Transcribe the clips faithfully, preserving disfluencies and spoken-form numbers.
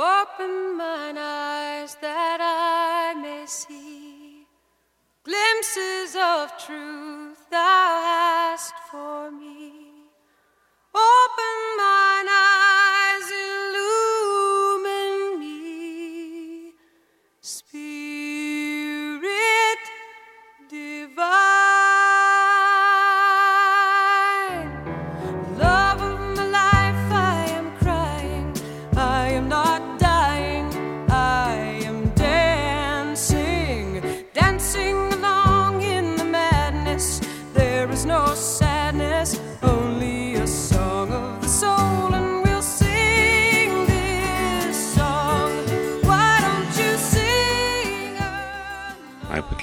Open mine eyes that I may see glimpses of truth thou hast for me. Open mine eyes, illumine me, Spirit divine. Love of my life, I am crying, I am not dying, I am dancing, dancing along in the madness. There is no sadness, only soul, and we'll sing this song. Why don't you sing along? I would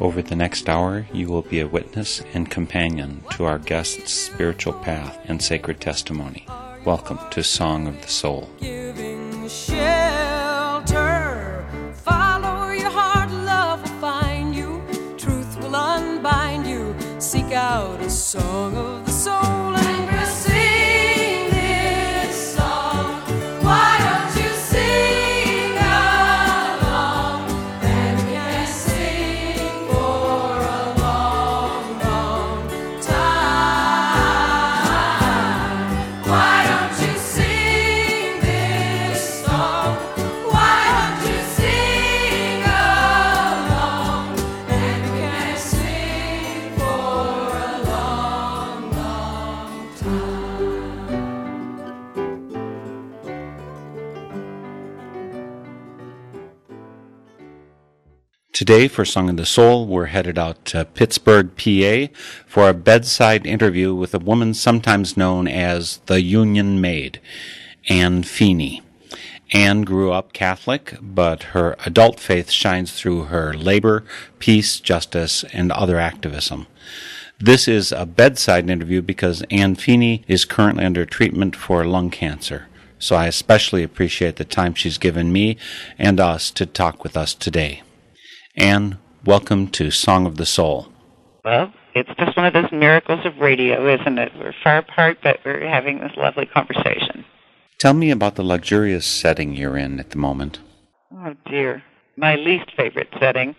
Over the next hour, you will be a witness and companion to our guest's spiritual path and sacred testimony. Welcome to Song of the Soul. Giving shelter, follow your heart, love will find you, truth will unbind you, seek out a song of the soul. Today, for Song of the Soul, we're headed out to Pittsburgh, P A, for a bedside interview with a woman sometimes known as the Union Maid, Anne Feeney. Anne grew up Catholic, but her adult faith shines through her labor, peace, justice, and other activism. This is a bedside interview because Anne Feeney is currently under treatment for lung cancer, so I especially appreciate the time she's given me and us to talk with us today. Anne, welcome to Song of the Soul. Well, it's just one of those miracles of radio, isn't it? We're far apart, but we're having this lovely conversation. Tell me about the luxurious setting you're in at the moment. Oh, dear. My least favorite setting.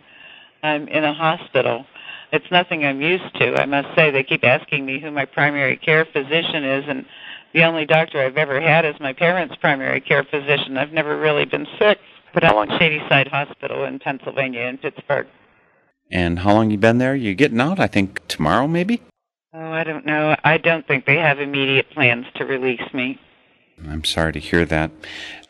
I'm in a hospital. It's nothing I'm used to. I must say, they keep asking me who my primary care physician is, and the only doctor I've ever had is my parents' primary care physician. I've never really been sick. But I'm at Shadyside Hospital in Pennsylvania, in Pittsburgh. And how long you been there? You getting out, I think, tomorrow, maybe? Oh, I don't know. I don't think they have immediate plans to release me. I'm sorry to hear that.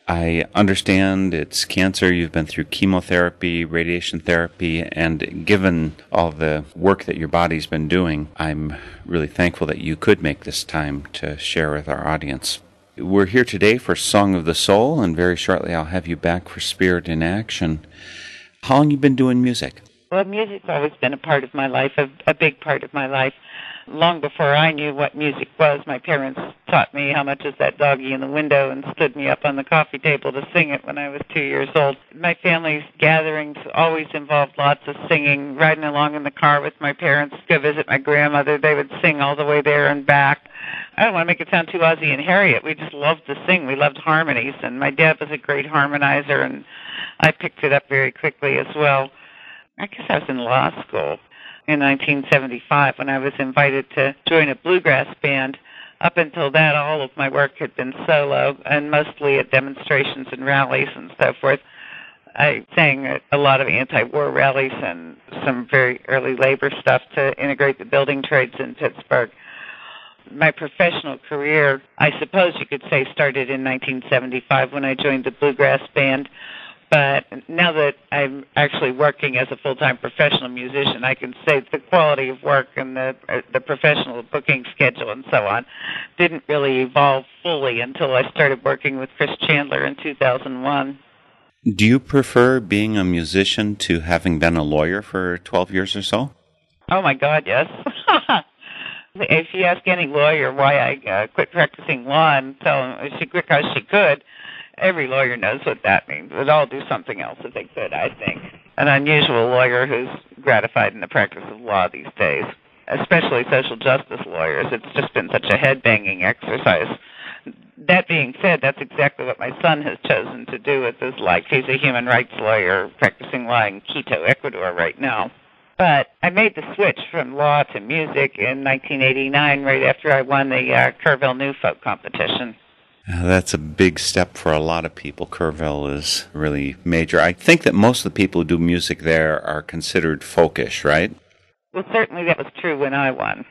I understand it's cancer. You've been through chemotherapy, radiation therapy, and given all the work that your body's been doing, I'm really thankful that you could make this time to share with our audience. We're here today for Song of the Soul, and very shortly I'll have you back for Spirit in Action. How long have you been doing music? Well, music's always been a part of my life, a, a big part of my life. Long before I knew what music was, my parents taught me How Much Is That Doggie in the Window and stood me up on the coffee table to sing it when I was two years old. My family's gatherings always involved lots of singing, riding along in the car with my parents to visit my grandmother. They would sing all the way there and back. I don't want to make it sound too Ozzy and Harriet. We just loved to sing. We loved harmonies, and my dad was a great harmonizer, and I picked it up very quickly as well. I guess I was in law school in nineteen seventy-five when I was invited to join a bluegrass band. Up until that, all of my work had been solo and mostly at demonstrations and rallies and so forth. I sang at a lot of anti-war rallies and some very early labor stuff to integrate the building trades in Pittsburgh. My professional career, I suppose you could say, started in nineteen seventy-five when I joined the bluegrass band. But now that I'm actually working as a full-time professional musician, I can say the quality of work and the the professional booking schedule and so on didn't really evolve fully until I started working with Chris Chandler in two thousand one. Do you prefer being a musician to having been a lawyer for twelve years or so? Oh, my God, yes. If you ask any lawyer why I uh, quit practicing law and tell them she quit because she could, every lawyer knows what that means. They'd all do something else if they could, I think. An unusual lawyer who's gratified in the practice of law these days, especially social justice lawyers. It's just been such a head-banging exercise. That being said, that's exactly what my son has chosen to do with his life. He's a human rights lawyer practicing law in Quito, Ecuador right now. But I made the switch from law to music in nineteen eighty-nine, right after I won the uh, Kerrville New Folk Competition. Uh, that's a big step for a lot of people. Kerrville is really major. I think that most of the people who do music there are considered folkish, right? Well, certainly that was true when I won.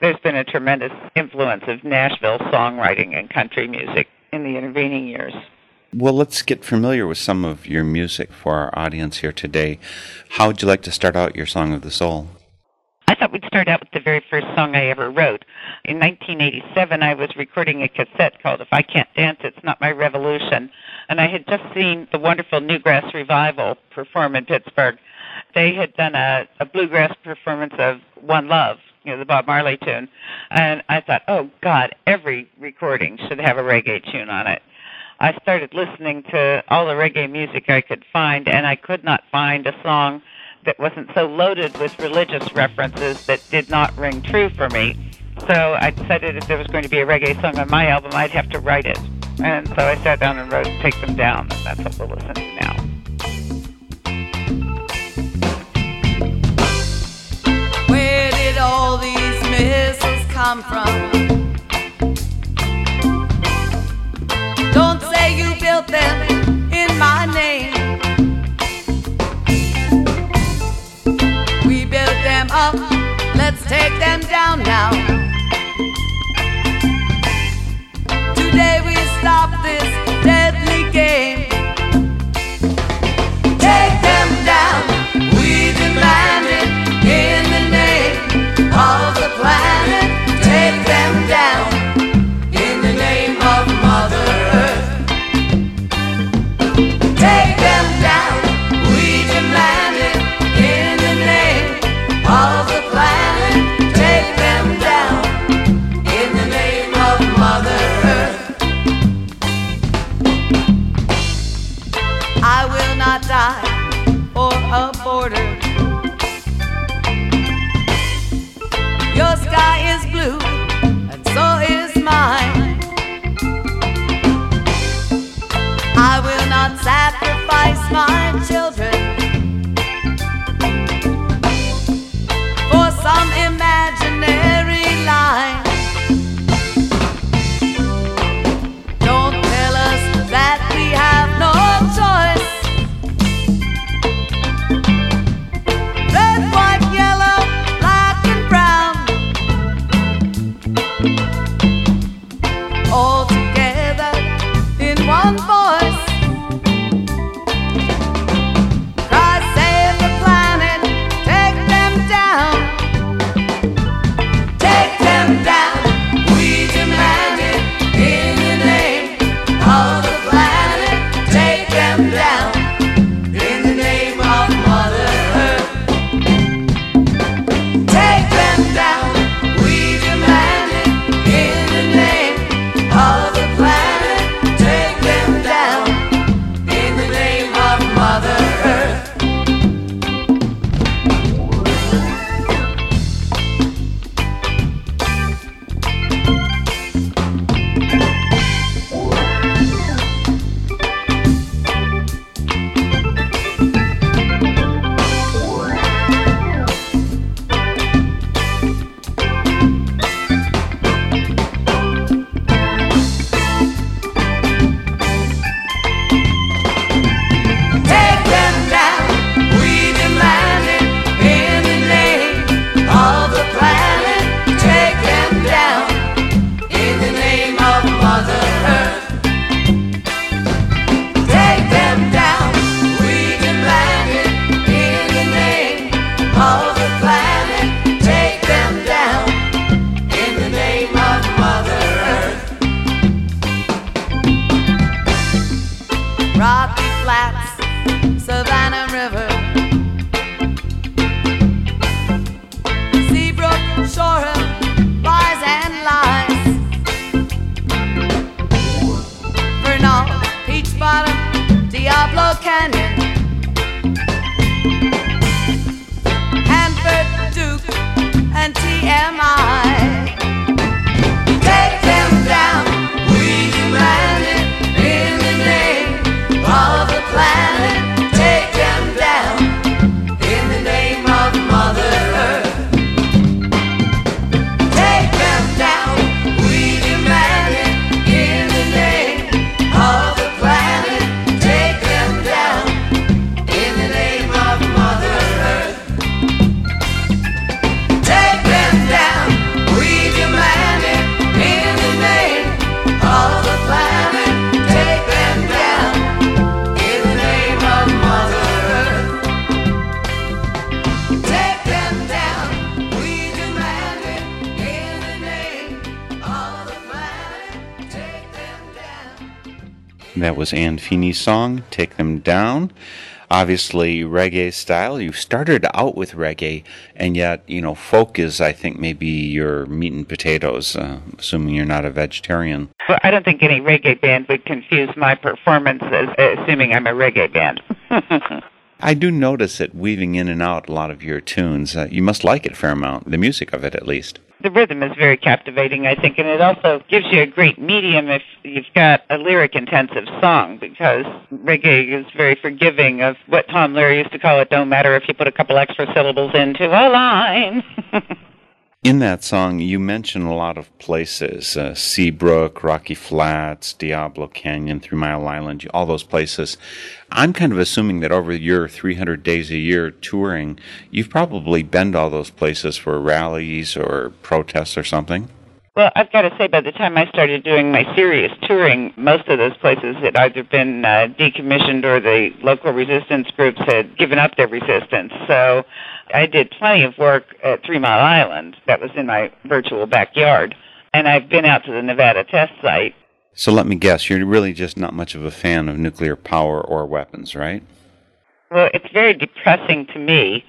There's been a tremendous influence of Nashville songwriting and country music in the intervening years. Well, let's get familiar with some of your music for our audience here today. How would you like to start out your Song of the Soul? I thought we'd start out with the very first song I ever wrote. In nineteen eighty-seven, I was recording a cassette called If I Can't Dance, It's Not My Revolution. And I had just seen the wonderful New Grass Revival perform in Pittsburgh. They had done a, a bluegrass performance of One Love, you know, the Bob Marley tune. And I thought, oh, God, every recording should have a reggae tune on it. I started listening to all the reggae music I could find, and I could not find a song that wasn't so loaded with religious references that did not ring true for me. So I decided if there was going to be a reggae song on my album, I'd have to write it. And so I sat down and wrote Take Them Down, and that's what we'll listen to now. Where did all these missiles come from? Don't say you built them in my name. We built them up, let's take them down now. Today we stop this deadly game. Take them down, we demand it in the name of the planet. Take them down in the name of Mother Earth. Take them down, we demand it in the name of the planet. Take them down in the name of Mother Earth. I will not die for a border. Your sky is blue and so is mine. I will not sacrifice my children for some imaginary lie. Don't tell us that we have no choice. Red, white, yellow, black, and brown, all together in one voice. Savannah River. Seabrook, Shoreham, lies and lies. Vernal, Peach Bottom, Diablo Canyon. Hanford, Duke, and T M I. Take them down, we demand it in the name of the planet. Take them down in the name of Mother Earth. Take them down, we demand it in the name of the planet. Take them down in the name of Mother Earth. Take them down, we demand it in the name of the planet. Take them down in the name of Mother Earth. Take them down, we demand it in the name of the planet. Take them down. That was Anne Feeney's song, Take Them Down. Obviously, reggae style. You started out with reggae, and yet, you know, folk is, I think, maybe your meat and potatoes, uh, assuming you're not a vegetarian. Well, I don't think any reggae band would confuse my performance as uh, assuming I'm a reggae band. I do notice it weaving in and out a lot of your tunes. Uh, you must like it a fair amount, the music of it at least. The rhythm is very captivating, I think, and it also gives you a great medium if you've got a lyric-intensive song, because reggae is very forgiving of what Tom Leary used to call it, don't matter if you put a couple extra syllables into a line. In that song, you mention a lot of places, uh, Seabrook, Rocky Flats, Diablo Canyon, Three Mile Island, all those places. I'm kind of assuming that over your three hundred days a year touring, you've probably been to all those places for rallies or protests or something. Well, I've got to say, by the time I started doing my serious touring, most of those places had either been uh, decommissioned or the local resistance groups had given up their resistance. So I did plenty of work at Three Mile Island. That was in my virtual backyard. And I've been out to the Nevada test site. So let me guess, you're really just not much of a fan of nuclear power or weapons, right? Well, it's very depressing to me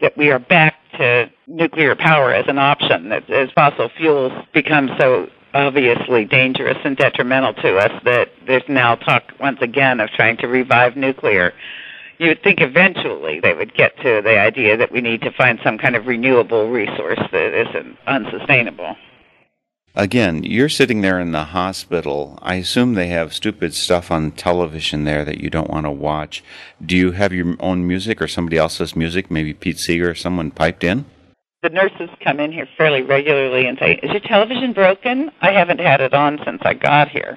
that we are back to nuclear power as an option, that as fossil fuels become so obviously dangerous and detrimental to us, that there's now talk once again of trying to revive nuclear. You would think eventually they would get to the idea that we need to find some kind of renewable resource that isn't unsustainable. Again, you're sitting there in the hospital. I assume they have stupid stuff on television there that you don't want to watch. Do you have your own music or somebody else's music, maybe Pete Seeger or someone piped in? The nurses come in here fairly regularly and say, is your television broken? I haven't had it on since I got here.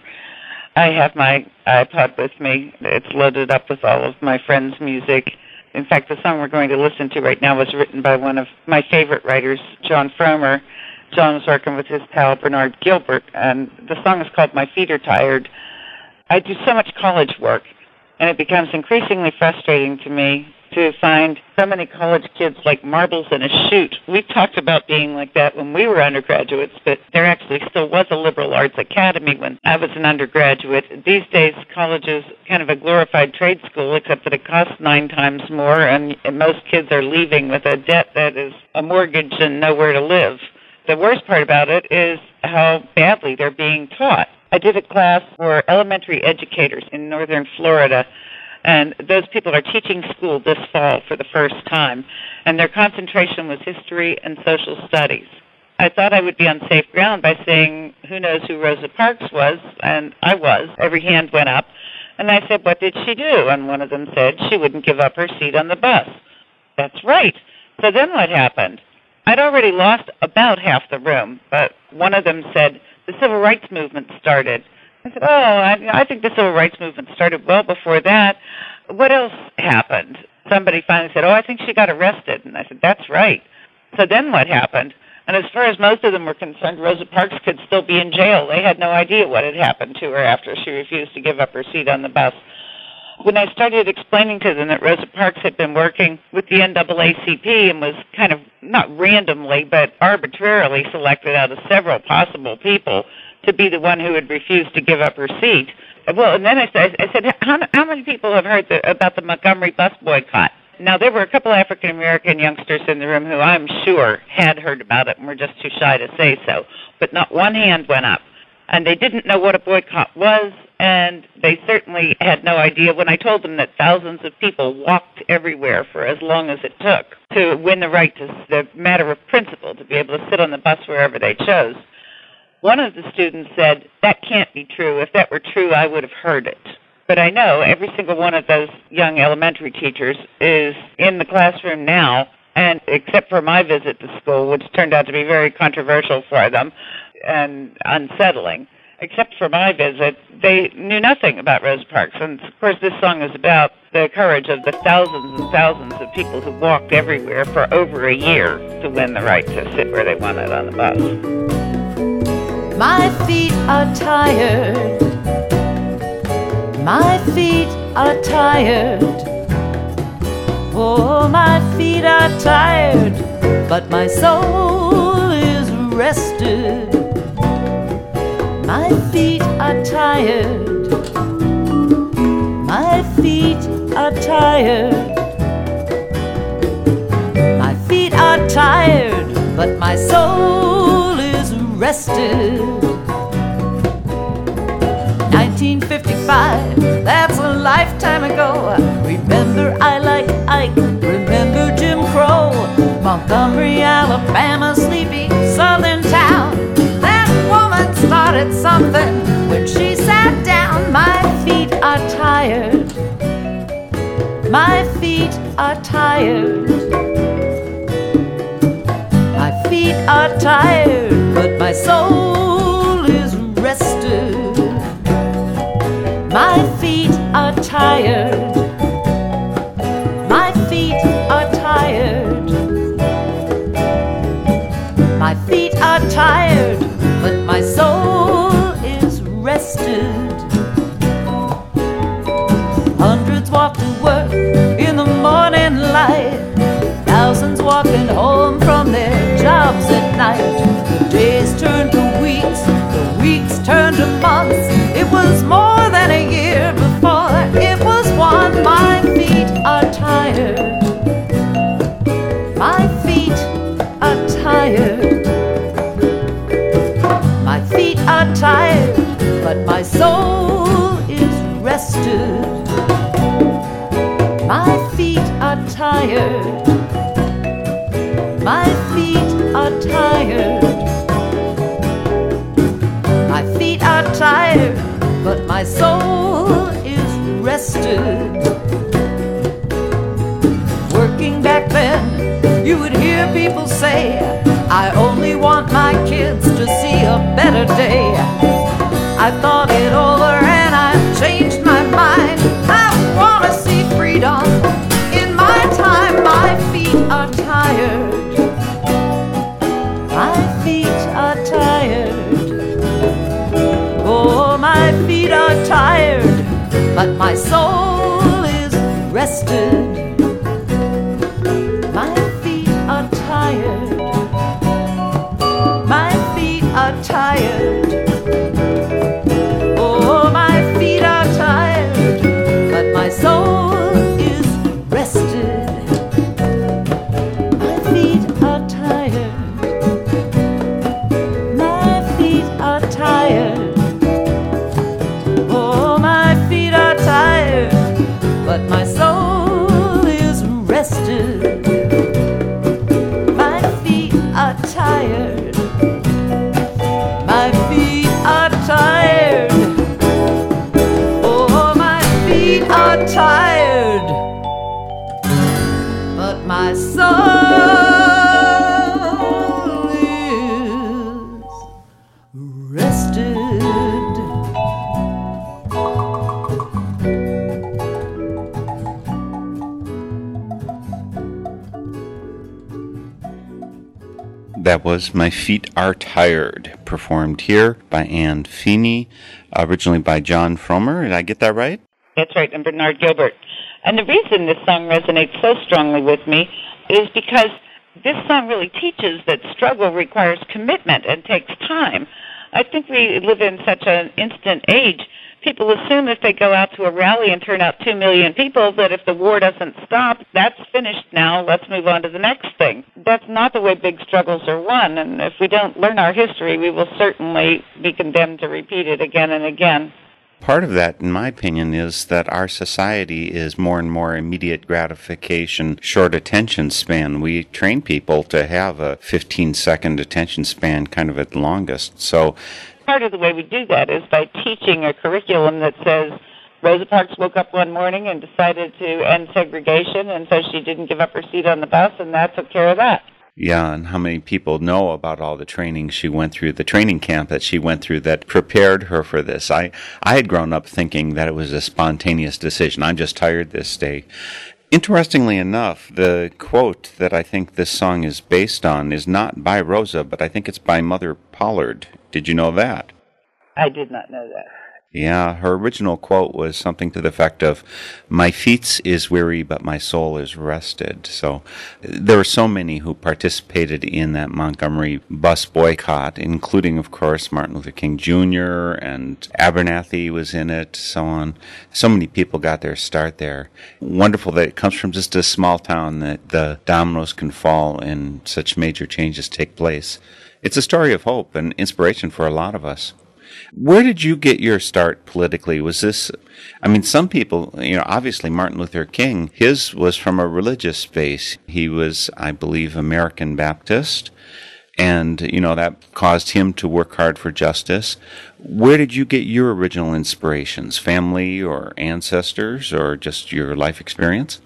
I have my iPod with me. It's loaded up with all of my friends' music. In fact, the song we're going to listen to right now was written by one of my favorite writers, John Fromer. John was working with his pal Bernard Gilbert, and the song is called My Feet Are Tired. I do so much college work, and it becomes increasingly frustrating to me to find so many college kids like marbles in a chute. We talked about being like that when we were undergraduates, but there actually still was a liberal arts academy when I was an undergraduate. These days, college is kind of a glorified trade school, except that it costs nine times more, and most kids are leaving with a debt that is a mortgage and nowhere to live. The worst part about it is how badly they're being taught. I did a class for elementary educators in northern Florida, and those people are teaching school this fall for the first time, and their concentration was history and social studies. I thought I would be on safe ground by saying, who knows who Rosa Parks was, and I was. Every hand went up, and I said, what did she do? And one of them said, she wouldn't give up her seat on the bus. That's right. So then what happened? I'd already lost about half the room, but one of them said, the Civil Rights Movement started. I said, oh, I, I think the Civil Rights Movement started well before that. What else happened? Somebody finally said, oh, I think she got arrested. And I said, that's right. So then what happened? And as far as most of them were concerned, Rosa Parks could still be in jail. They had no idea what had happened to her after she refused to give up her seat on the bus. When I started explaining to them that Rosa Parks had been working with the N double A C P and was kind of, not randomly, but arbitrarily selected out of several possible people to be the one who had refused to give up her seat, Well, and then I said, I said how, how many people have heard the, about the Montgomery bus boycott? Now, there were a couple African-American youngsters in the room who I'm sure had heard about it and were just too shy to say so, but not one hand went up. And they didn't know what a boycott was, and they certainly had no idea when I told them that thousands of people walked everywhere for as long as it took to win the right to the matter of principle, to be able to sit on the bus wherever they chose. One of the students said, that can't be true. If that were true, I would have heard it. But I know every single one of those young elementary teachers is in the classroom now, and except for my visit to school, which turned out to be very controversial for them and unsettling, except for my visit, they knew nothing about Rosa Parks. And, of course, this song is about the courage of the thousands and thousands of people who walked everywhere for over a year to win the right to sit where they wanted on the bus. My feet are tired. My feet are tired. Oh, my feet are tired, but my soul is rested. My feet are tired. My feet are tired. My feet are tired, but my soul is rested. nineteen fifty-five, that's a lifetime ago. Remember I like Ike, remember Jim Crow. Montgomery, Alabama, sleepy southern town. That woman started something when she sat down. My feet are tired. My feet are tired. My feet are tired, but my soul is rested. My feet are tired. My feet are tired. My feet are tired, but my soul is rested. Hundreds walk to work in the morning light. Thousands walking home from their jobs at night. Days turn to weeks, the weeks turn to months. It was more a year before it was one. My feet are tired. My feet are tired. My feet are tired, but my soul is rested. My feet are tired. My feet are tired. My feet are tired, but my soul is rested. Working back then, you would hear people say, I only want my kids to see a better day. I thought it over and I changed my mind. I want to see freedom in my time. My feet are tired. My feet are tired. Oh, my feet are tired, but my soul is rested. My feet are tired. My feet are tired. Oh, my feet are tired, but my soul is rested. My feet are tired. My feet are tired. But my soul is rested. My feet are tired. My feet are tired. Oh, my feet are tired. But my soul is rested. That was My Feet Are Tired, performed here by Anne Feeney, originally by John Fromer. Did I get that right? That's right, and Bernard Gilbert. And the reason this song resonates so strongly with me is because this song really teaches that struggle requires commitment and takes time. I think we live in such an instant age People assume if they go out to a rally and turn out two million people that if the war doesn't stop, that's finished now, let's move on to the next thing. That's not the way big struggles are won, and if we don't learn our history, we will certainly be condemned to repeat it again and again. Part of that, in my opinion, is that our society is more and more immediate gratification, short attention span. We train people to have a fifteen-second attention span kind of at longest. So part of the way we do that is by teaching a curriculum that says Rosa Parks woke up one morning and decided to end segregation, and so she didn't give up her seat on the bus, and that took care of that. Yeah, and how many people know about all the training she went through, the training camp that she went through that prepared her for this? I, I had grown up thinking that it was a spontaneous decision. I'm just tired this day. Interestingly enough, the quote that I think this song is based on is not by Rosa, but I think it's by Mother Pollard. Did you know that? I did not know that. Yeah, her original quote was something to the effect of, "My feet is weary, but my soul is rested." So there were so many who participated in that Montgomery bus boycott, including, of course, Martin Luther King Junior, and Abernathy was in it, so on. So many people got their start there. Wonderful that it comes from just a small town, that the dominoes can fall and such major changes take place. It's a story of hope and inspiration for a lot of us. Where did you get your start politically? Was this, I mean, some people, you know, obviously Martin Luther King, his was from a religious base. He was, I believe, American Baptist, and, you know, that caused him to work hard for justice. Where did you get your original inspirations? Family or ancestors or just your life experience?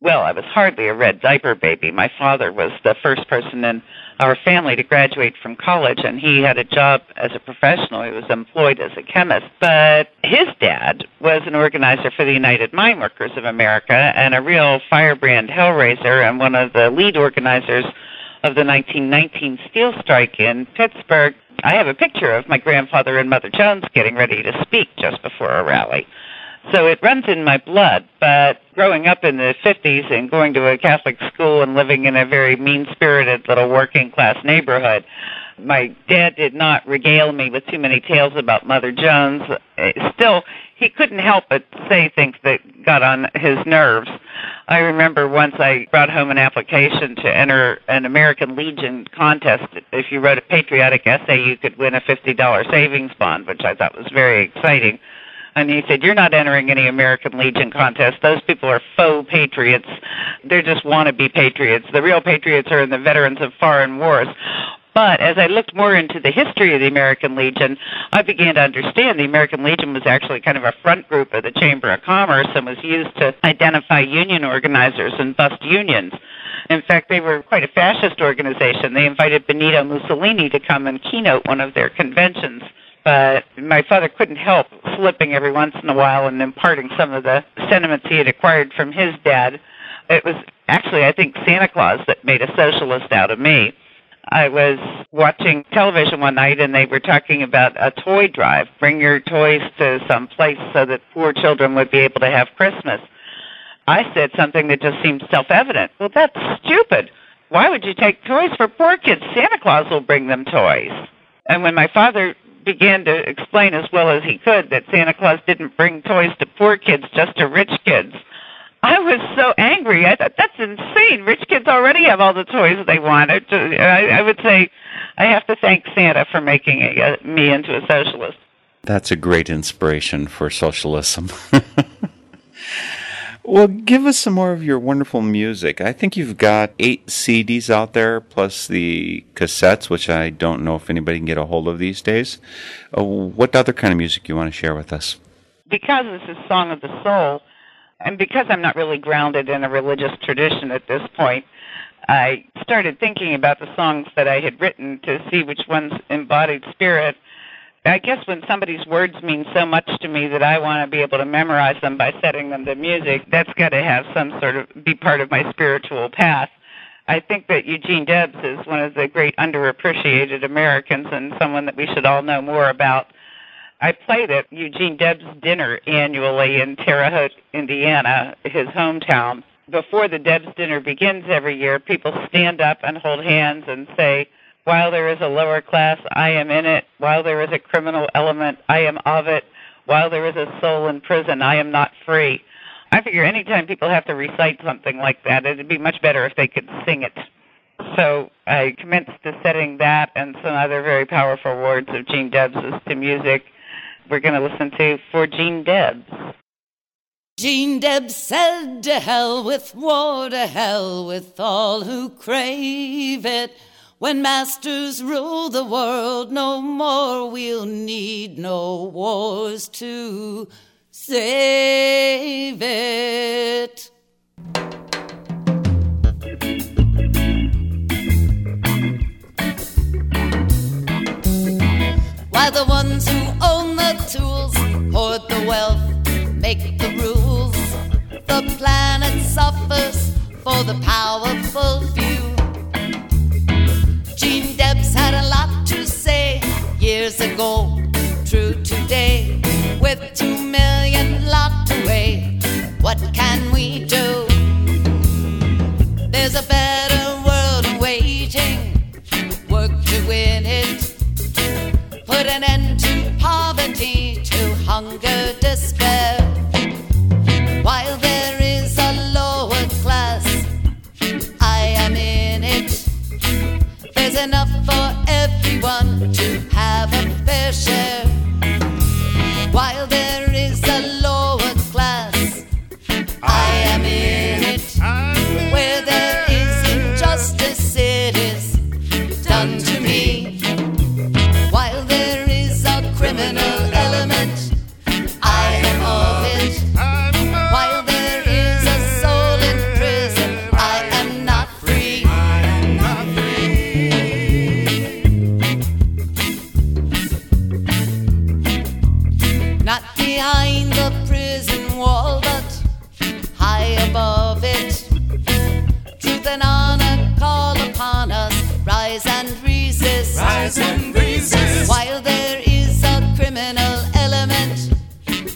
Well, I was hardly a red diaper baby. My father was the first person in our family to graduate from college, and he had a job as a professional. He was employed as a chemist. But his dad was an organizer for the United Mine Workers of America and a real firebrand hellraiser and one of the lead organizers of the nineteen nineteen steel strike in Pittsburgh. I have a picture of my grandfather and Mother Jones getting ready to speak just before a rally. So it runs in my blood, but growing up in the fifties and going to a Catholic school and living in a very mean-spirited little working-class neighborhood, my dad did not regale me with too many tales about Mother Jones. Still, he couldn't help but say things that got on his nerves. I remember once I brought home an application to enter an American Legion contest. If you wrote a patriotic essay, you could win a fifty dollars savings bond, which I thought was very exciting. And he said, "You're not entering any American Legion contest. Those people are faux patriots. They're just wannabe patriots. The real patriots are in the Veterans of Foreign Wars." But as I looked more into the history of the American Legion, I began to understand the American Legion was actually kind of a front group of the Chamber of Commerce and was used to identify union organizers and bust unions. In fact, they were quite a fascist organization. They invited Benito Mussolini to come and keynote one of their conventions. But my father couldn't help slipping every once in a while and imparting some of the sentiments he had acquired from his dad. It was actually, I think, Santa Claus that made a socialist out of me. I was watching television one night, and they were talking about a toy drive. Bring your toys to some place so that poor children would be able to have Christmas. I said something that just seemed self-evident. Well, that's stupid. Why would you take toys for poor kids? Santa Claus will bring them toys. And when my father began to explain as well as he could that Santa Claus didn't bring toys to poor kids, just to rich kids, I was so angry. I thought, that's insane. Rich kids already have all the toys they want. I would say I have to thank Santa for making me into a socialist. That's a great inspiration for socialism. Well, give us some more of your wonderful music. I think you've got eight C Ds out there, plus the cassettes, which I don't know if anybody can get a hold of these days. Uh, what other kind of music do you want to share with us? Because this is Song of the Soul, and because I'm not really grounded in a religious tradition at this point, I started thinking about the songs that I had written to see which ones embodied spirit. I guess when somebody's words mean so much to me that I want to be able to memorize them by setting them to music, that's got to have some sort of, be part of my spiritual path. I think that Eugene Debs is one of the great underappreciated Americans and someone that we should all know more about. I played at Eugene Debs' dinner annually in Terre Haute, Indiana, his hometown. Before the Debs' dinner begins every year, people stand up and hold hands and say, "While there is a lower class, I am in it. While there is a criminal element, I am of it. while there is a soul in prison, I am not free. I figure any time people have to recite something like that, it would be much better if they could sing it. So I commenced to setting that and some other very powerful words of Gene Debs to music. We're going to listen to For Gene Debs. Gene Debs said, to hell with war, to hell with all who crave it. When masters rule the world no more, we'll need no wars to save it. Why the ones who own the tools, hoard the wealth, make the rules. The planet suffers for the powerful few. Gene Debs had a lot to say years ago, true today. With two million locked away, what can we do? There's a better world awaiting, work to win it. Put an end to poverty, to hunger, despair. While there is a lower class, I am in it. There's enough for everyone to have a fair share. While there is a lower class, I am in it. Where there is injustice, it is done to me. Criminal element, I am of it. While there is a soul in prison, I am not free. I am not free. Not behind the prison wall, but high above it. Truth and honor call upon us. Rise and resist. Rise and resist. While there is criminal element,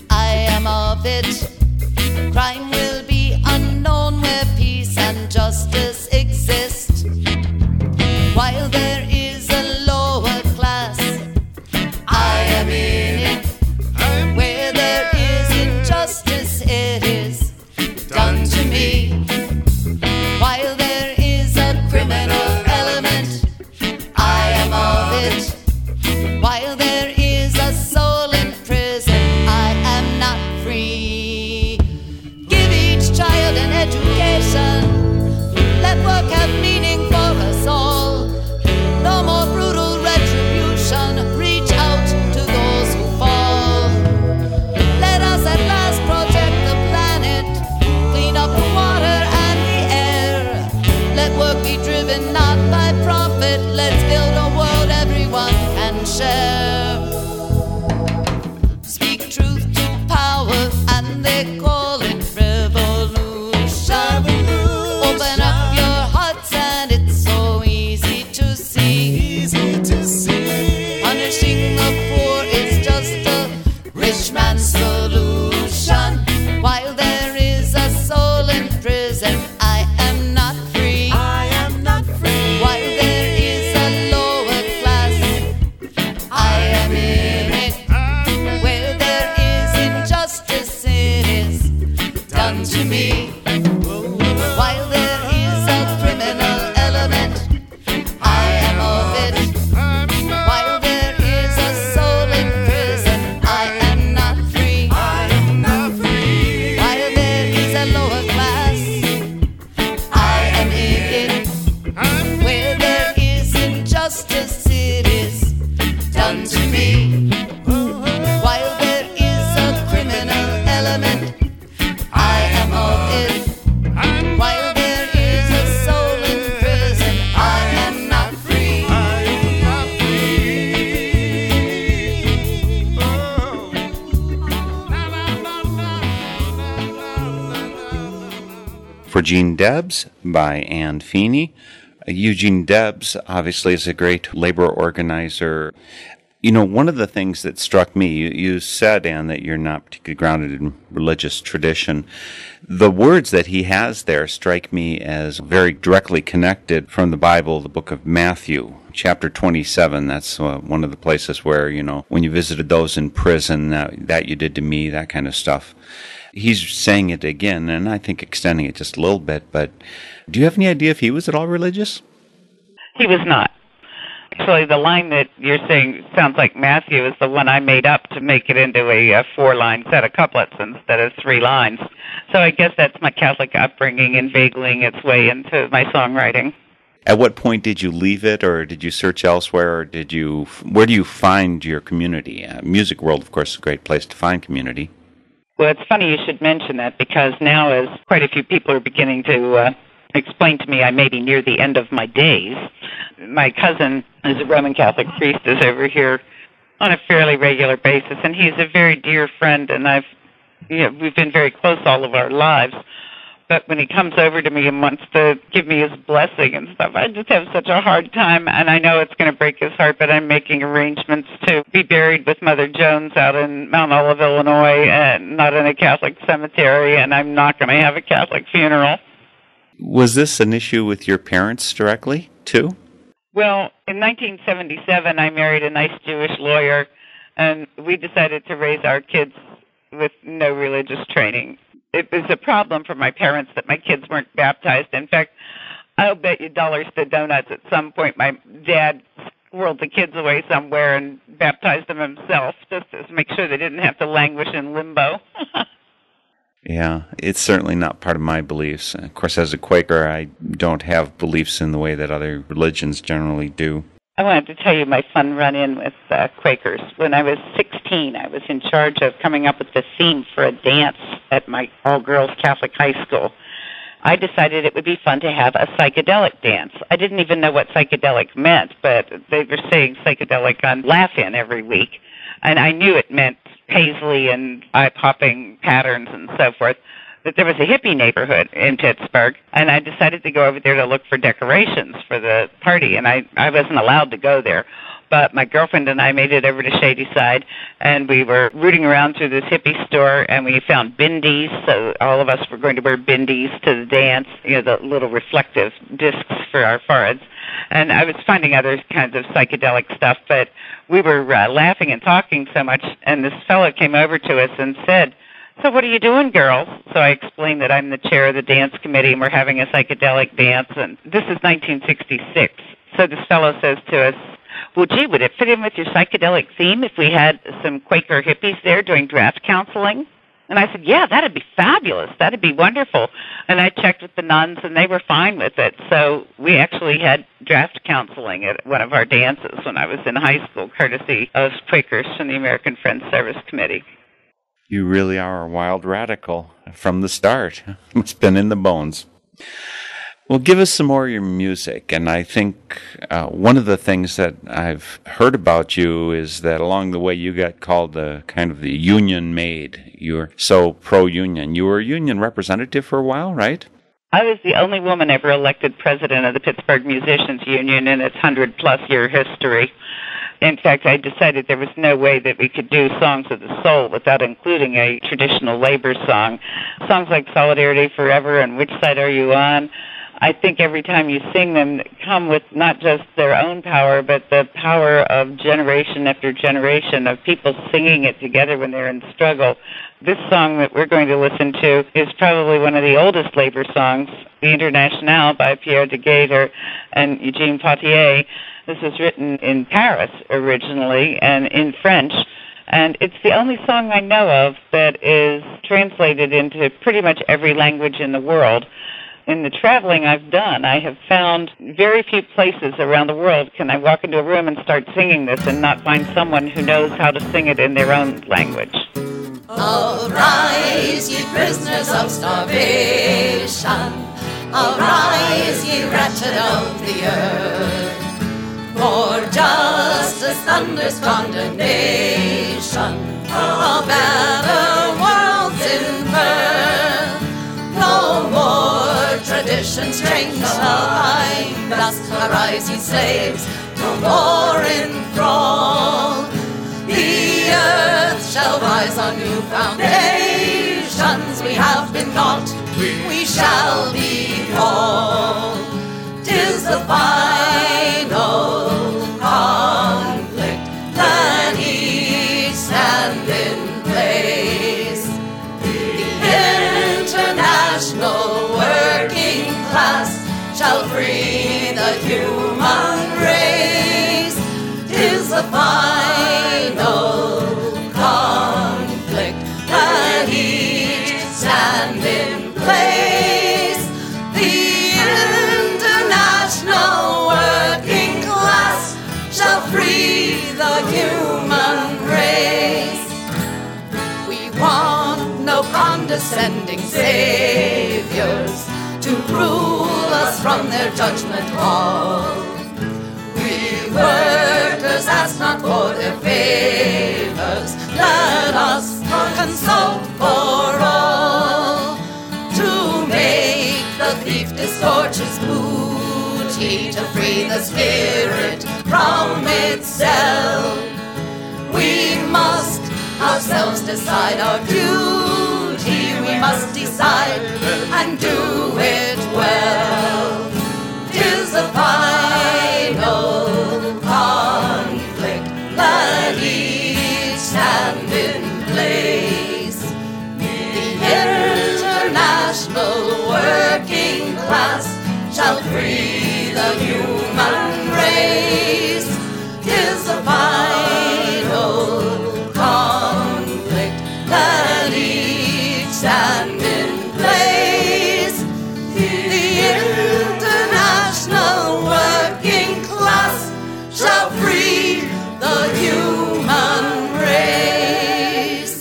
I am of it. Crime will be unknown where peace and justice exist. While there is a lower class, I am in it. Where there is injustice, it is done to me. While there is a criminal element, I am of it. While there is Eugene Debs by Anne Feeney. Eugene Debs, obviously, is a great labor organizer. You know, one of the things that struck me, you, you said, Anne, that you're not particularly grounded in religious tradition. The words that he has there strike me as very directly connected from the Bible, the book of Matthew. Chapter twenty-seven, that's uh, one of the places where, you know, when you visited those in prison, that, that you did to me, that kind of stuff. He's saying it again, and I think extending it just a little bit, but do you have any idea if he was at all religious? He was not. Actually, the line that you're saying sounds like Matthew is the one I made up to make it into a, a four-line set of couplets instead of three lines. So I guess that's my Catholic upbringing and vagling its way into my songwriting. At what point did you leave it, or did you search elsewhere, or did you? Where do you find your community? Uh, music world, of course, is a great place to find community. Well, it's funny you should mention that, because now as quite a few people are beginning to uh, explain to me I may be near the end of my days, my cousin is a Roman Catholic priest, is over here on a fairly regular basis, and he's a very dear friend, and I've, you know, we've been very close all of our lives. But when he comes over to me and wants to give me his blessing and stuff, I just have such a hard time, and I know it's going to break his heart, but I'm making arrangements to be buried with Mother Jones out in Mount Olive, Illinois, and not in a Catholic cemetery, and I'm not going to have a Catholic funeral. Was this an issue with your parents directly, too? Well, in nineteen seventy-seven, I married a nice Jewish lawyer, and we decided to raise our kids with no religious training. It was a problem for my parents that my kids weren't baptized. In fact, I'll bet you dollars to donuts at some point my dad squirreled the kids away somewhere and baptized them himself just to make sure they didn't have to languish in limbo. Yeah, it's certainly not part of my beliefs. Of course, as a Quaker, I don't have beliefs in the way that other religions generally do. I wanted to tell you my fun run-in with uh, Quakers. When I was sixteen, I was in charge of coming up with the theme for a dance at my all-girls Catholic high school. I decided it would be fun to have a psychedelic dance. I didn't even know what psychedelic meant, but they were saying psychedelic on Laugh-In every week. And I knew it meant paisley and eye-popping patterns and so forth. That there was a hippie neighborhood in Pittsburgh, and I decided to go over there to look for decorations for the party, and I, I wasn't allowed to go there. But my girlfriend and I made it over to Shadyside, and we were rooting around through this hippie store, and we found bindis, so all of us were going to wear bindis to the dance, you know, the little reflective discs for our foreheads. And I was finding other kinds of psychedelic stuff, but we were uh, laughing and talking so much, and this fellow came over to us and said, "So what are you doing, girls?" So I explained that I'm the chair of the dance committee and we're having a psychedelic dance. And this is nineteen sixty-six. So this fellow says to us, "Well, gee, would it fit in with your psychedelic theme if we had some Quaker hippies there doing draft counseling?" And I said, "Yeah, that'd be fabulous. That'd be wonderful." And I checked with the nuns and they were fine with it. So we actually had draft counseling at one of our dances when I was in high school, courtesy of Quakers from the American Friends Service Committee. You really are a wild radical from the start. It's been in the bones. Well, give us some more of your music. And I think uh, one of the things that I've heard about you is that along the way you got called the kind of the union maid. You were so pro-union. You were a union representative for a while, right? I was the only woman ever elected president of the Pittsburgh Musicians Union in its hundred-plus-year history. In fact, I decided there was no way that we could do Songs of the Soul without including a traditional labor song. Songs like Solidarity Forever and Which Side Are You On? I think every time you sing them, come with not just their own power, but the power of generation after generation of people singing it together when they're in struggle. This song that we're going to listen to is probably one of the oldest labor songs, The Internationale by Pierre de Geyter and Eugene Pottier. This was written in Paris originally and in French, and it's the only song I know of that is translated into pretty much every language in the world. In the traveling I've done, I have found very few places around the world can I walk into a room and start singing this and not find someone who knows how to sing it in their own language. Arise, ye prisoners of starvation, arise, ye wretched of the earth. For justice thunders condemnation, a better world's in birth. No more tradition strange shall bind us, arise ye slaves, no more in thrall. The earth shall rise on new foundations, we have been taught, we shall be called. 'Tis the final us shall free the human race. 'Tis the final conflict that each stand in place. The international working class shall free the human race. We want no condescending saviors to rule us from their judgment hall. We workers ask not for their favors, let us consult for all. To make the thief disgorge his booty, to free the spirit from itself, we must ourselves decide our duty. We must decide and do it well. 'Tis the final conflict that each stand in place. The international working class shall free the human race. 'Tis the final conflict that each stand in place. The international working class shall free the human race.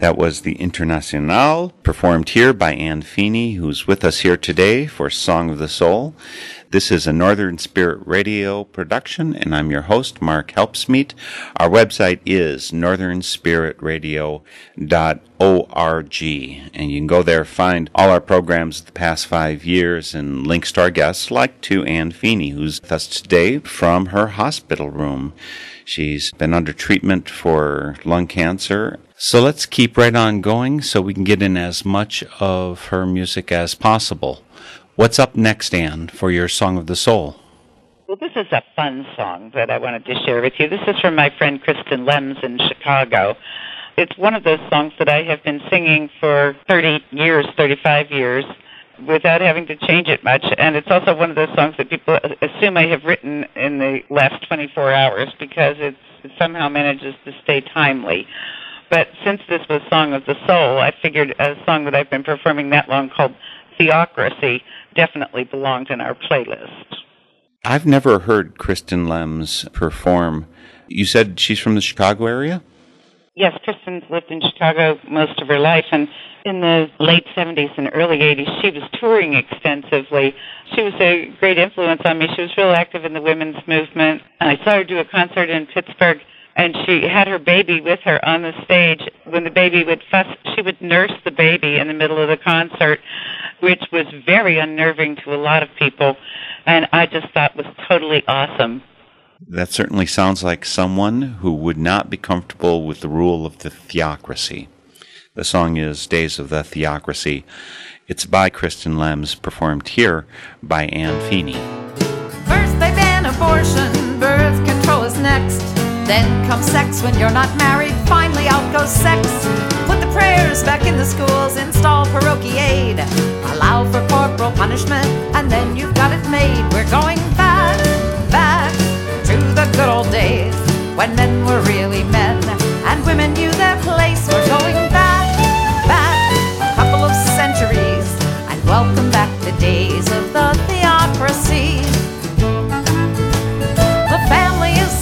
That was the Internationale, performed here by Anne Feeney, who's with us here today for Song of the Soul. This is a Northern Spirit Radio production, and I'm your host, Mark Helpsmeet. Our website is northern spirit radio dot org, and you can go there, find all our programs of the past five years, and links to our guests, like to Anne Feeney, who's with us today from her hospital room. She's been under treatment for lung cancer. So let's keep right on going so we can get in as much of her music as possible. What's up next, Anne, for your Song of the Soul? Well, this is a fun song that I wanted to share with you. This is from my friend Kristen Lems in Chicago. It's one of those songs that I have been singing for thirty years, thirty-five years, without having to change it much. And it's also one of those songs that people assume I have written in the last twenty-four hours because it's, it somehow manages to stay timely. But since this was Song of the Soul, I figured a song that I've been performing that long called Theocracy definitely belonged in our playlist. I've never heard Kristen Lems perform. You said she's from the Chicago area? Yes, Kristen's lived in Chicago most of her life, and in the late seventies and early eighties, she was touring extensively. She was a great influence on me. She was real active in the women's movement. I saw her do a concert in Pittsburgh, and she had her baby with her on the stage. When the baby would fuss, she would nurse the baby in the middle of the concert, which was very unnerving to a lot of people, and I just thought was totally awesome. That certainly sounds like someone who would not be comfortable with the rule of the theocracy. The song is Days of the Theocracy. It's by Kristen Lems, performed here by Anne Feeney. First they ban abortion, birth control is next. Then comes sex when you're not married, finally out goes sex. Put the prayers back in the schools, install parochial aid, allow for corporal punishment, and then you've got it made. We're going back, back to the good old days when men were really men and women knew their place. We're going back, back a couple of centuries, and welcome back the days of the theocracy.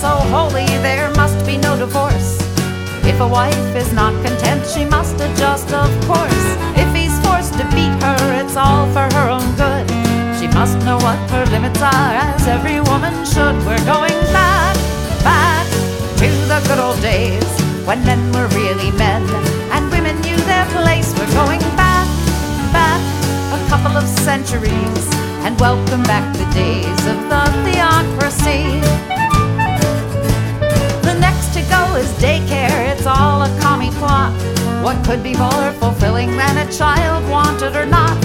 So holy, there must be no divorce. If a wife is not content, she must adjust, of course. If he's forced to beat her, it's all for her own good. She must know what her limits are, as every woman should. We're going back, back to the good old days when men were really men and women knew their place. We're going back, back a couple of centuries, and welcome back the days of the theocracy. To go is daycare, it's all a commie plot. What could be more fulfilling than a child, wanted or not?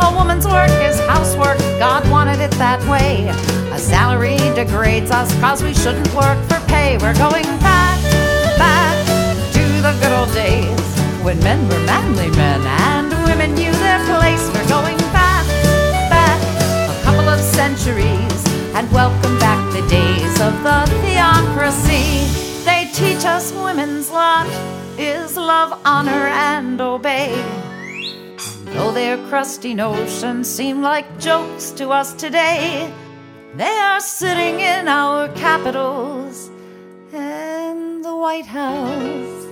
A woman's work is housework, God wanted it that way. A salary degrades us cause we shouldn't work for pay. We're going back, back to the good old days when men were manly men and women knew their place. We're going back, back halls of the theocracy. They teach us women's lot is love, honor, and obey. Though their crusty notions seem like jokes to us today, they are sitting in our capitals and the White House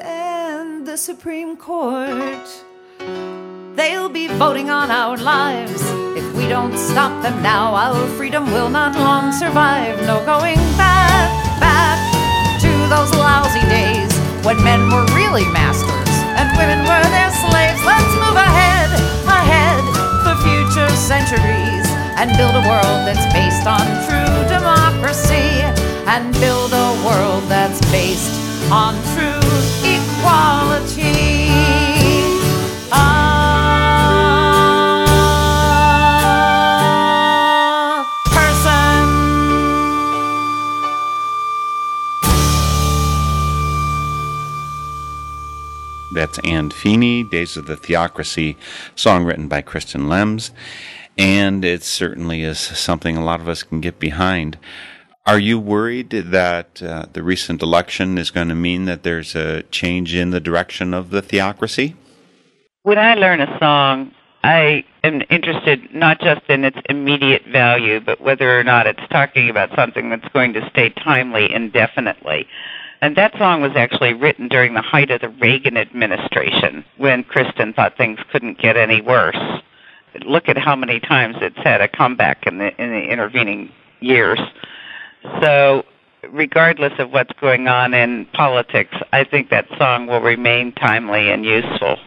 and the Supreme Court. They'll be voting on our lives. If we don't stop them now, our freedom will not long survive. No going back, back to those lousy days when men were really masters and women were their slaves. Let's move ahead, ahead for future centuries and build a world that's based on true democracy, and build a world that's based on true equality. That's Anne Feeney, Days of the Theocracy, song written by Kristen Lems, and it certainly is something a lot of us can get behind. Are you worried that uh, the recent election is going to mean that there's a change in the direction of the theocracy? When I learn a song, I am interested not just in its immediate value, but whether or not it's talking about something that's going to stay timely indefinitely. And that song was actually written during the height of the Reagan administration, when Kristen thought things couldn't get any worse. Look at how many times it's had a comeback in the, in the intervening years. So regardless of what's going on in politics, I think that song will remain timely and useful.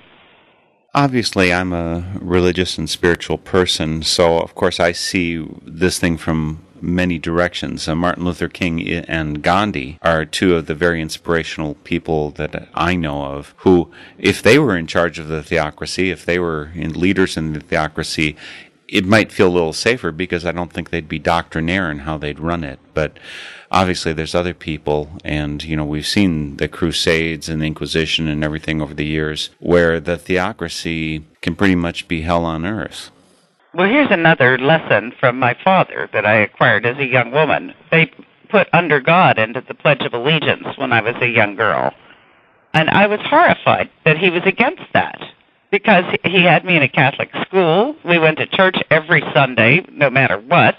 Obviously, I'm a religious and spiritual person, so of course I see this thing from many directions. Uh, Martin Luther King and Gandhi are two of the very inspirational people that I know of who, if they were in charge of the theocracy, if they were in leaders in the theocracy, it might feel a little safer because I don't think they'd be doctrinaire in how they'd run it. But obviously there's other people, and you know, we've seen the Crusades and the Inquisition and everything over the years where the theocracy can pretty much be hell on earth. Well, here's another lesson from my father that I acquired as a young woman. They put "under God" into the Pledge of Allegiance when I was a young girl. And I was horrified that he was against that, because he had me in a Catholic school. We went to church every Sunday, no matter what.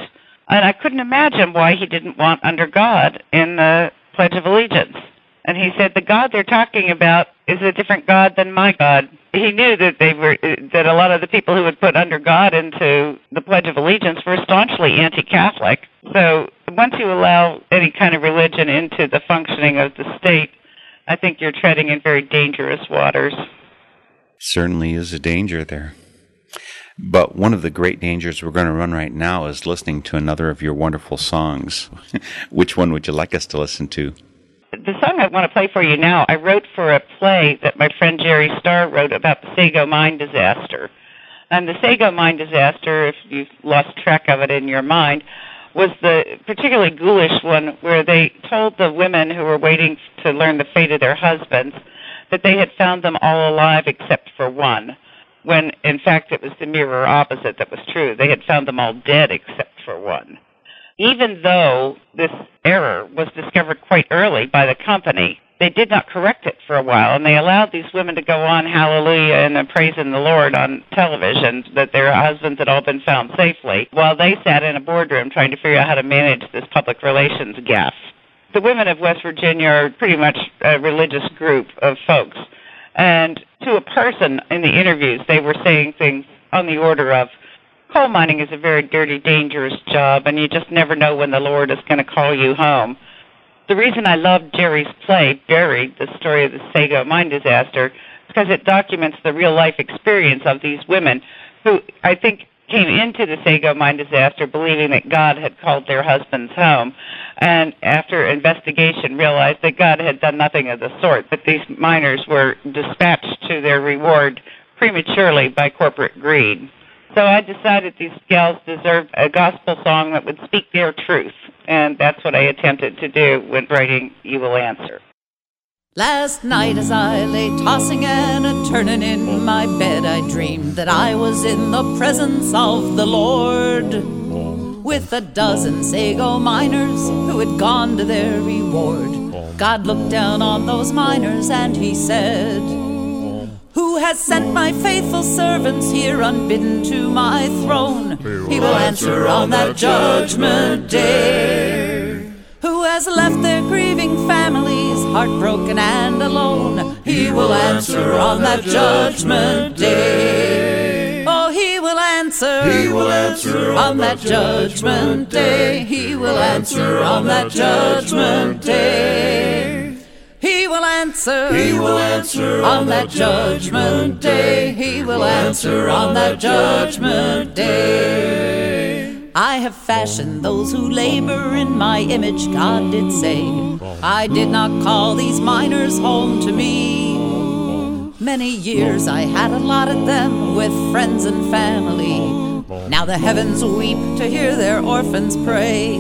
And I couldn't imagine why he didn't want "under God" in the Pledge of Allegiance. And he said, the God they're talking about is a different God than my God. He knew that they were that a lot of the people who would put "under God" into the Pledge of Allegiance were staunchly anti-Catholic. So once you allow any kind of religion into the functioning of the state, I think you're treading in very dangerous waters. Certainly is a danger there. But one of the great dangers we're going to run right now is listening to another of your wonderful songs. Which one would you like us to listen to? The song I want to play for you now, I wrote for a play that my friend Jerry Starr wrote about the Sago Mine disaster. And the Sago Mine disaster, if you've lost track of it in your mind, was the particularly ghoulish one where they told the women who were waiting to learn the fate of their husbands that they had found them all alive except for one, when in fact it was the mirror opposite that was true. They had found them all dead except for one. Even though this error was discovered quite early by the company, they did not correct it for a while, and they allowed these women to go on hallelujah and praising the Lord on television that their husbands had all been found safely, while they sat in a boardroom trying to figure out how to manage this public relations gaffe. The women of West Virginia are pretty much a religious group of folks, and to a person in the interviews, they were saying things on the order of, coal mining is a very dirty, dangerous job, and you just never know when the Lord is going to call you home. The reason I love Jerry's play, Buried, the story of the Sago Mine disaster, is because it documents the real-life experience of these women who, I think, came into the Sago Mine disaster believing that God had called their husbands home, and after investigation realized that God had done nothing of the sort, but these miners were dispatched to their reward prematurely by corporate greed. So I decided these gals deserved a gospel song that would speak their truth, and that's what I attempted to do when writing You Will Answer. Last night as I lay tossing and a-turning in my bed, I dreamed that I was in the presence of the Lord. with a dozen Sago miners who had gone to their reward. God looked down on those miners and he said, "Who has sent my faithful servants here unbidden to my throne? He will answer on that judgment day. Who has left their grieving families heartbroken and alone? He will answer on that judgment day. He will answer on that judgment day. He will answer on that judgment day. He will answer. He will answer on that judgment day. He will answer on that judgment day. I have fashioned those who labor in my image, God did say. I did not call these miners home to me. Many years I had allotted them with friends and family. Now the heavens weep to hear their orphans pray.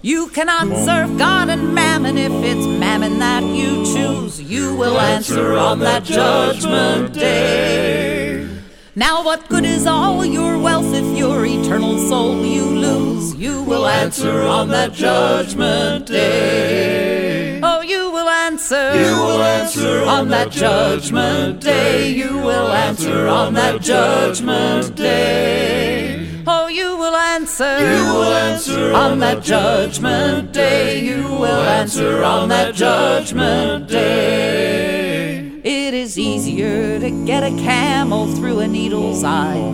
You cannot serve God and mammon. If it's mammon that you choose, you will answer on that judgment day. Now what good is all your wealth if your eternal soul you lose? You will answer on that judgment day. Oh, you answer. You will answer on that judgment day. You will answer on that judgment day. Oh, you will answer. You will answer on that judgment day. You will answer on that judgment day. It is easier to get a camel through a needle's eye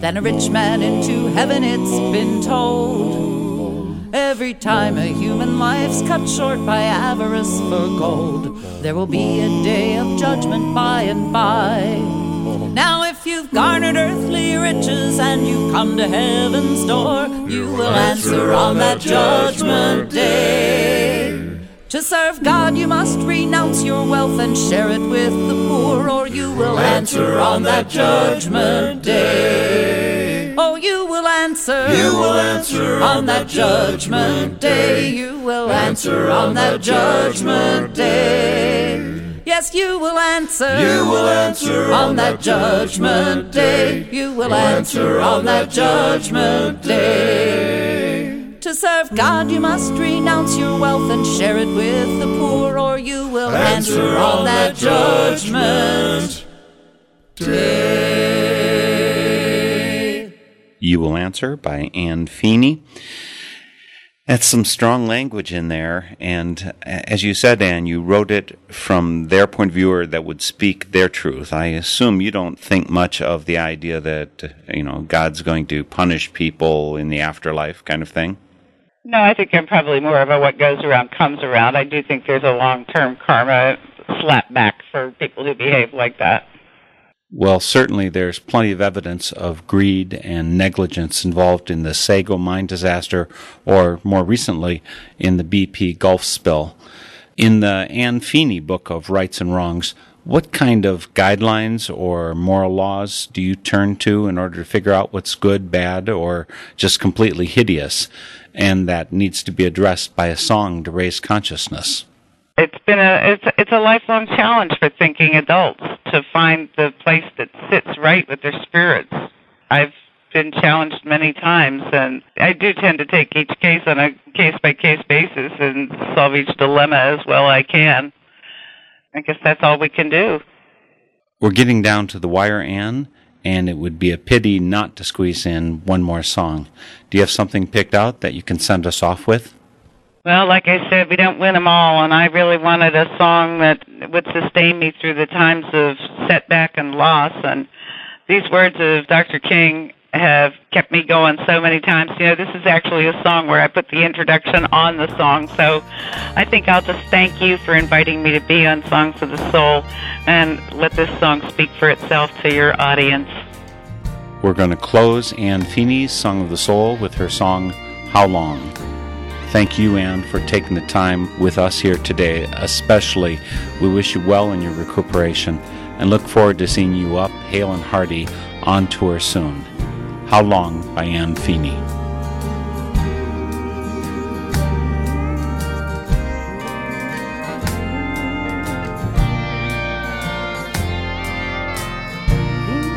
than a rich man into heaven, it's been told. Every time a human life's cut short by avarice for gold, there will be a day of judgment by and by. Now if you've garnered earthly riches and you come to heaven's door, you will answer on that judgment day. To serve God you must renounce your wealth and share it with the poor, or you will answer on that judgment day. Oh, you will answer. You will answer on that judgment day. You will answer on that judgment day. Yes, you will answer. You will answer on that judgment day. You will answer on that judgment day. To serve God, you must renounce your wealth and share it with the poor, or you will answer on that judgment day. You Will Answer by Anne Feeney. That's some strong language in there, and as you said, Anne, you wrote it from their point of view that would speak their truth. I assume you don't think much of the idea that, you know, God's going to punish people in the afterlife kind of thing? No, I think I'm probably more about what goes around comes around. I do think there's a long-term karma slapback for people who behave like that. Well, certainly there's plenty of evidence of greed and negligence involved in the Sago Mine disaster, or more recently, in the B P Gulf spill. In the Anne Feeney book of Rights and Wrongs, what kind of guidelines or moral laws do you turn to in order to figure out what's good, bad, or just completely hideous, and that needs to be addressed by a song to raise consciousness? It's been a it's it's a lifelong challenge for thinking adults to find the place that sits right with their spirits. I've been challenged many times, and I do tend to take each case on a case-by-case basis and solve each dilemma as well I can. I guess that's all we can do. We're getting down to the wire, Anne, and it would be a pity not to squeeze in one more song. Do you have something picked out that you can send us off with? Well, like I said, we don't win them all, and I really wanted a song that would sustain me through the times of setback and loss, and these words of Doctor King have kept me going so many times. You know, this is actually a song where I put the introduction on the song, so I think I'll just thank you for inviting me to be on Songs of the Soul, and let this song speak for itself to your audience. We're going to close Anne Feeney's Song of the Soul with her song, How Long? Thank you, Anne, for taking the time with us here today. Especially, we wish you well in your recuperation and look forward to seeing you up, hale and hearty, on tour soon. How Long by Anne Feeney.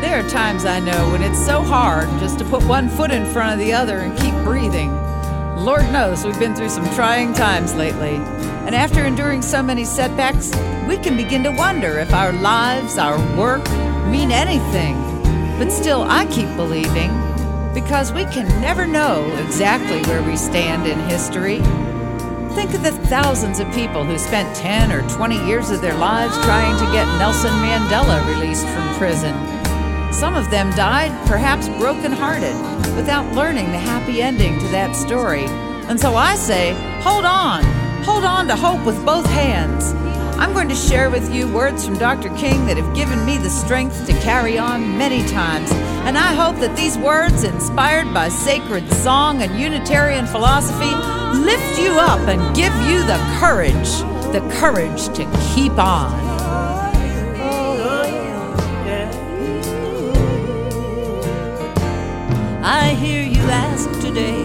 There are times, I know, when it's so hard just to put one foot in front of the other and keep breathing. Lord knows we've been through some trying times lately. And after enduring so many setbacks, we can begin to wonder if our lives, our work, mean anything. But still, I keep believing, because we can never know exactly where we stand in history. Think of the thousands of people who spent ten or twenty years of their lives trying to get Nelson Mandela released from prison. Some of them died, perhaps brokenhearted, without learning the happy ending to that story. And so I say, hold on, hold on to hope with both hands. I'm going to share with you words from Doctor King that have given me the strength to carry on many times. And I hope that these words, inspired by sacred song and Unitarian philosophy, lift you up and give you the courage, the courage to keep on. I hear you ask today,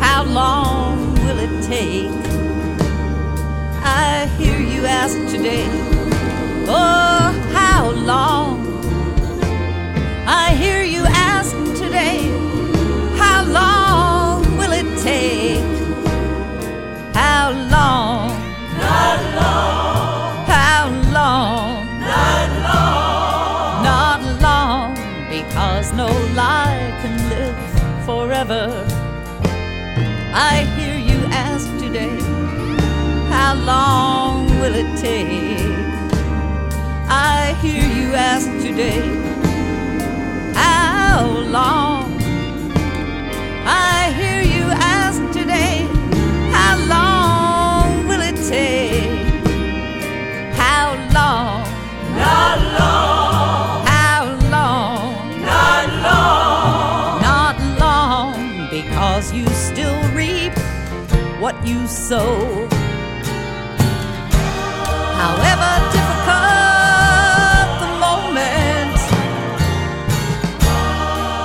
how long will it take? I hear you ask today, oh, how long? I hear you ask today, how long will it take? How long? Not long. How long? Not long. Not long, because no lie can live forever. I hear you ask today, how long will it take? I hear you ask today, how long? I hear you ask today, how long will it take? How long? Not long. How long? Not long. Not long, because you still reap what you sow. However difficult the moment,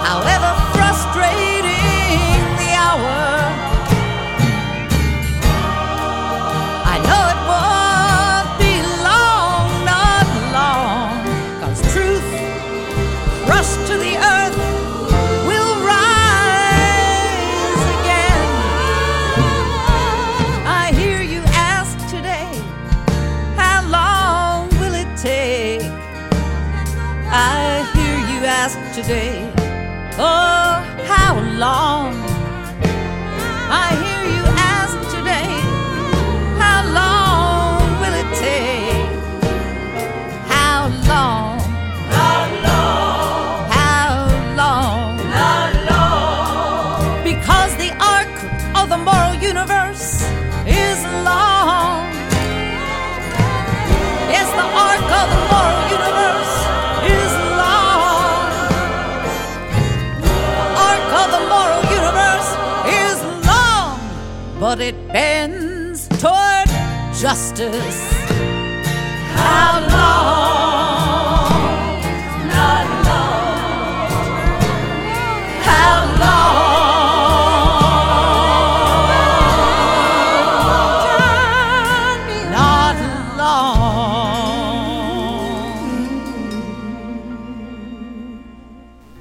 however frustrating the hour, I know it won't be long, not long, 'cause truth crushed to the earth will rise again. I hear you ask today, how long will it take? I hear you ask today, oh, how long? I hear you ask today, how long will it take? How long? Not long. How long? Not long. Because the arc of the moral universe is long. Yes, the arc of the moral universe is long. The arc of the moral universe is long, but it bends toward justice. How long? Not long. How long? Not long.